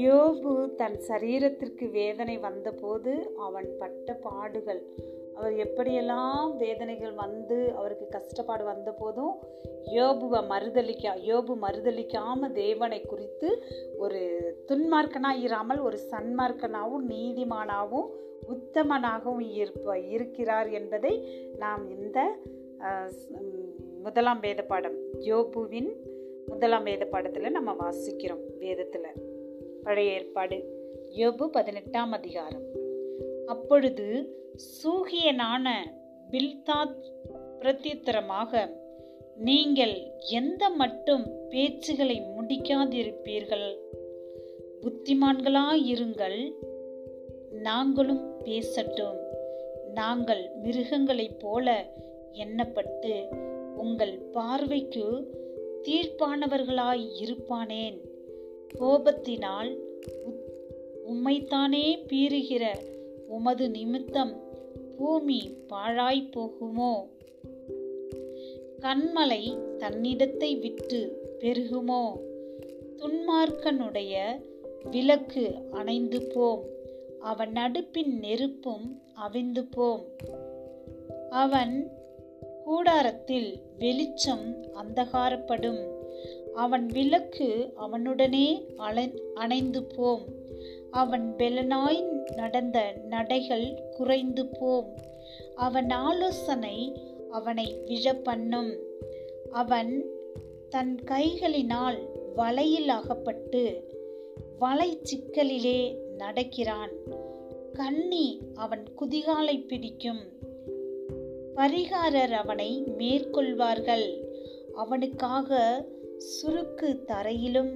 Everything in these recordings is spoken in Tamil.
யோபு தன் சரீரத்திற்கு வேதனை வந்தபோது அவன் பட்ட பாடுகள், அவர் எப்படியெல்லாம் வேதனைகள் வந்து அவருக்கு கஷ்டப்பாடு வந்த போதும் யோபு மறுதளிக்காம தேவனை குறித்து ஒரு துன்மார்க்கனாக இராமல் ஒரு சன்மார்க்கனாகவும் நீதிமானாகவும் உத்தமனாகவும் இருக்கிறார் என்பதை நாம் இந்த யோபுவின் முதலாம் வேத பாடத்தில் நம்ம வாசிக்கிறோம். வேதத்தில் பழைய ஏற்பாடு யோபு 18-ஆம் அதிகாரம். அப்பொழுது சூகியனான பில்தாத் பிரத்யுத்தரமாக, நீங்கள் எந்த மட்டும் பேச்சுகளை முடிக்காதிருப்பீர்கள், புத்திமான்களாயிருங்கள், நாங்களும் பேசட்டும், நாங்கள் மிருகங்களைப் போல எண்ணப்பட்டு உங்கள் பார்வைக்கு தீர்ப்பானவர்களாய் இருப்பானேன், கோபத்தினால் உம்மைத்தானே பீறுகிற உமது நிமித்தம் பூமி பாழாய் போகுமோ, கண்மலை தன்னிடத்தை விட்டு பெருகுமோ, துன்மார்க்கனுடைய விளக்கு அணைந்து போம், அவன் நடுப்பின் நெருப்பும் அவிந்து போம், அவன் கூடாரத்தில் வெளிச்சம் அந்தகாரப்படும், அவன் விளக்கு அவனுடனே அணைந்து போம், அவன் பெலனாய் நடந்த நடைகள் குறைந்து போம், அவன் ஆலோசனை அவனை விழப்பண்ணும், அவன் தன் கைகளினால் வலையில் அகப்பட்டு வலை சிக்கலிலே நடக்கிறான், கண்ணி அவன் குதிகாலை பிடிக்கும், பரிகாரர் அவனை மேற்கொள்வார்கள், அவனுக்காக சுருக்கு தரையிலும்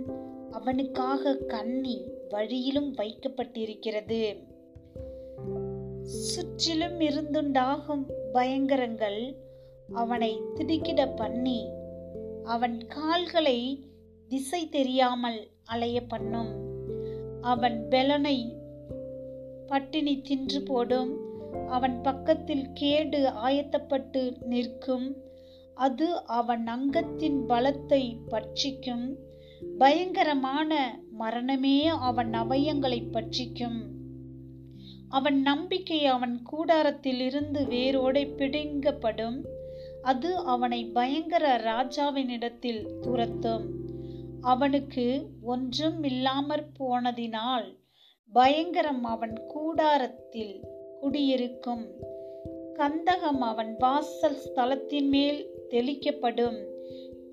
அவனுக்காக கண்ணி வழியிலும் வைக்கப்பட்டிருக்கிறது, சுற்றிலும் இருந்துண்டாகும் பயங்கரங்கள் அவனை திடுக்கிட பண்ணி அவன் கால்களை திசை தெரியாமல் அலைய பண்ணும், அவன் பெலனை பட்டினி தின்று போடும், அவன் பக்கத்தில் கேடு ஆயத்தப்பட்டு நிற்கும், அது அவன் அங்கத்தின் பலத்தை பட்சிக்கும், பயங்கரமான மரணமே அவன் அவயங்களை பட்சிக்கும், அவன் நம்பிக்கை அவன் கூடாரத்தில் இருந்து வேரோடை பிடுங்கப்படும், அது அவனை பயங்கர ராஜாவினிடத்தில் துரத்தும், அவனுக்கு ஒன்றும் இல்லாமற் போனதினால் பயங்கரம் அவன் கூடாரத்தில் குடியிருக்கும், கந்தகம் அவன் வாசல் ஸ்தலத்தின் மேல் தெளிக்கப்படும்,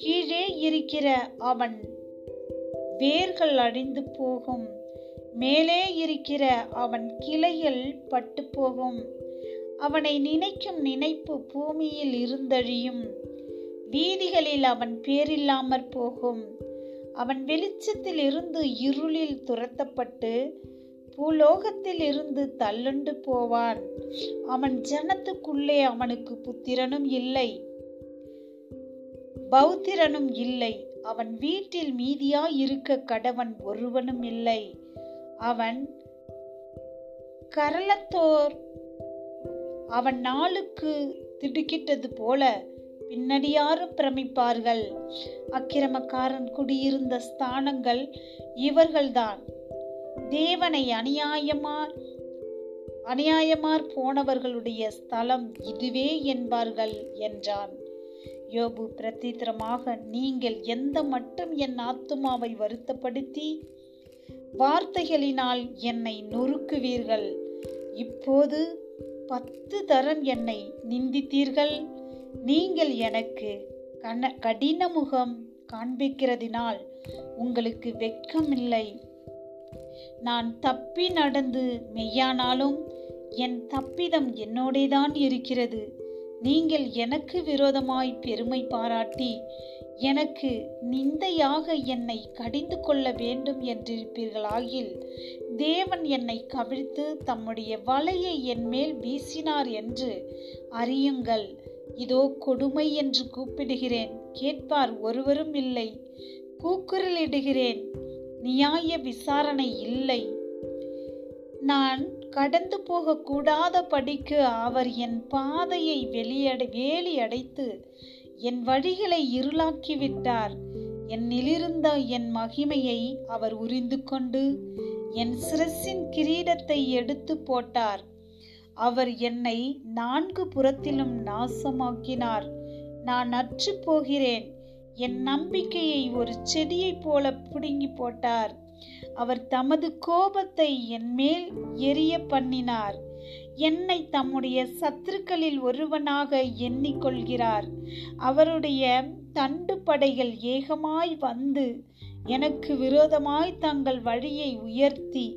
கீழே இருக்கிற அவன் வேர்கள் அழிந்து போகும், மேலே இருக்கிற அவன் கிளைகள் பட்டு போகும், அவனை நினைக்கும் நினைப்பு பூமியில் இருந்தழியும், வீதிகளில் அவன் பேரில்லாமற் போகும், அவன் வெளிச்சத்தில் இருந்து இருளில் துரத்தப்பட்டு பூலோகத்தில் இருந்து தள்ளுண்டு போவான், அவன் ஜனத்துக்குள்ளே அவனுக்கு புத்திரனும் இல்லை பௌத்திரனும் இல்லை, அவன் வீட்டில் மீதியாய் இருக்க கடவன் ஒருவனும் இல்லை, அவன் கரலத்தோர் அவன் நாளுக்கு திடுக்கிட்டது போல பின்னடியாரும் பிரமிப்பார்கள், அக்கிரமக்காரன் குடியிருந்த ஸ்தானங்கள் இவர்கள்தான், தேவனை அநியாயமார் போனவர்களுடைய ஸ்தலம் இதுவே என்பார்கள் என்றான். யோபு பிரத்யுத்தரமாக, நீங்கள் எந்த மட்டும் என் ஆத்துமாவை வருத்தப்படுத்தி வார்த்தைகளினால் என்னை நொறுக்குவீர்கள், இப்போது 10 தரம் என்னை நிந்தித்தீர்கள், நீங்கள் எனக்கு கடினமுகம் காண்பிக்கிறதினால் உங்களுக்கு வெட்கமில்லை, நான் தப்பி நடந்து மெய்யானாலும் என் தப்பிதம் என்னோடேதான் இருக்கிறது, நீங்கள் எனக்கு விரோதமாய் பெருமை பாராட்டி எனக்கு நிந்தையாக என்னை கடிந்து கொள்ள வேண்டும் என்றிருப்பீர்களாகில், தேவன் என்னை கவிழ்த்து தம்முடைய வலையை என் மேல் வீசினார் என்று அறியுங்கள், இதோ கொடுமை என்று கூப்பிடுகிறேன், கேட்பார் ஒருவரும் இல்லை, கூக்குரலிடுகிறேன், நியாய விசாரணை இல்லை, நான் கடந்து போகக்கூடாத படிக்கு அவர் என் பாதையை வேலி அடைத்து என் வழிகளை இருளாக்கிவிட்டார். என்னிலிருந்த என் மகிமையை அவர் உரிந்து கொண்டு என் சிரசின் கிரீடத்தை எடுத்து போட்டார். அவர் என்னை 4 புறத்திலும் நாசமாக்கினார். நான் அற்று போகிறேன். என் நம்பிக்கையை ஒரு செடியை போல பிடுங்கி போட்டார். அவர் தமது கோபத்தை என் மேல் எரிய பண்ணினார். என்னை தம்முடைய சத்துருக்களில் ஒருவனாக எண்ணிக்கொள்கிறார். அவருடைய தண்டு படைகள் ஏகமாய் வந்து எனக்கு விரோதமாய் தங்கள் வழியை உயர்த்தி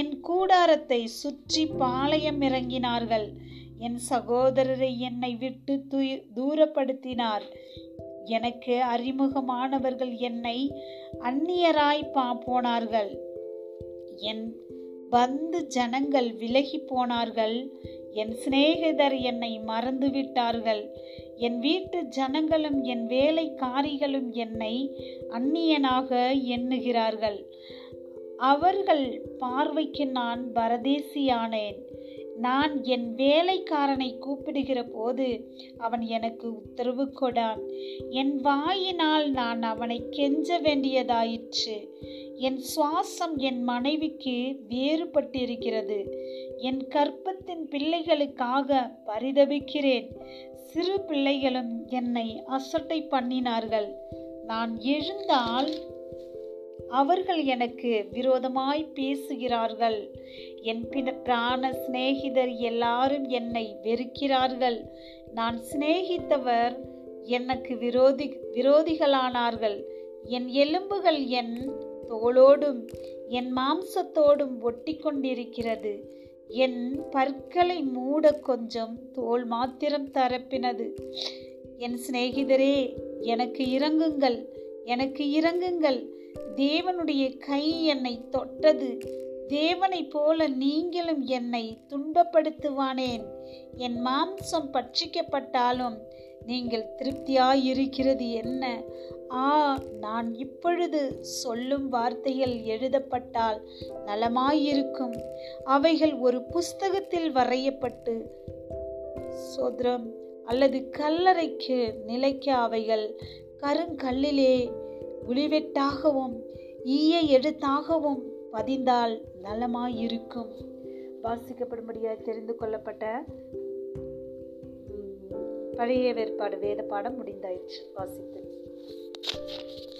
என் கூடாரத்தை சுற்றி பாளையம் இறங்கினார்கள். என் சகோதரரை என்னை விட்டு தூரப்படுத்தினார். எனக்கு அறிமுகமானவர்கள் என்னை அந்நியராய் போனார்கள். என் பந்து ஜனங்கள் விலகி போனார்கள். என் சிநேகிதர் என்னை மறந்து விட்டார்கள். என் வீட்டு ஜனங்களும் என் வேலைக்காரிகளும் என்னை அந்நியனாக எண்ணுகிறார்கள். அவர்கள் பார்வைக்கு நான் பரதேசியானேன். நான் என் வேலைக்காரனை கூப்பிடுகிற போது அவன் எனக்கு உத்தரவு கொடான். என் வாயினால் நான் அவனை கெஞ்ச வேண்டியதாயிற்று. என் சுவாசம் என் மனைவிக்கு வேறுபட்டிருக்கிறது. என் கர்ப்பத்தின் பிள்ளைகளுக்காக பரிதபிக்கிறேன். சிறு பிள்ளைகளும் என்னை அசட்டை பண்ணினார்கள். நான் எழுந்தால் அவர்கள் எனக்கு விரோதமாய் பேசுகிறார்கள். என் பிராண சிநேகிதர் எல்லாரும் என்னை வெறுக்கிறார்கள். நான் சிநேகித்தவர் எனக்கு விரோதிகளானார்கள். என் எலும்புகள் என் தோளோடும் என் மாம்சத்தோடும் ஒட்டி கொண்டிருக்கிறது. என் பற்களை மூட கொஞ்சம் தோல் மாத்திரம் தரப்பினது. என் சிநேகிதரே, எனக்கு இறங்குங்கள், எனக்கு இறங்குங்கள். தேவனுடைய கை என்னை தொட்டது. தேவனை போல நீங்களும் என்னை துன்பப்படுத்துவானேன். என் மாம்சம் பட்சிக்கப்பட்டாலும் நீங்கள் திருப்தியாயிருக்கிறது என்ன? நான் இப்பொழுது சொல்லும் வார்த்தைகள் எழுதப்பட்டால் நலமாயிருக்கும். அவைகள் ஒரு புஸ்தகத்தில் வரையப்பட்டு சோதரம் அல்லது கல்லறைக்கு நிலைக்க அவைகள் கருங்கல்லிலே உளிவெட்டாகவும் ஈய எழுத்தாகவும் பதிந்தால் நலமாயிருக்கும். வாசிக்கப்படும்படியாக தெரிந்து கொள்ளப்பட்ட பழைய வேறுபாடு வேத பாடம் முடிந்தாயிற்று. வாசித்தேன்.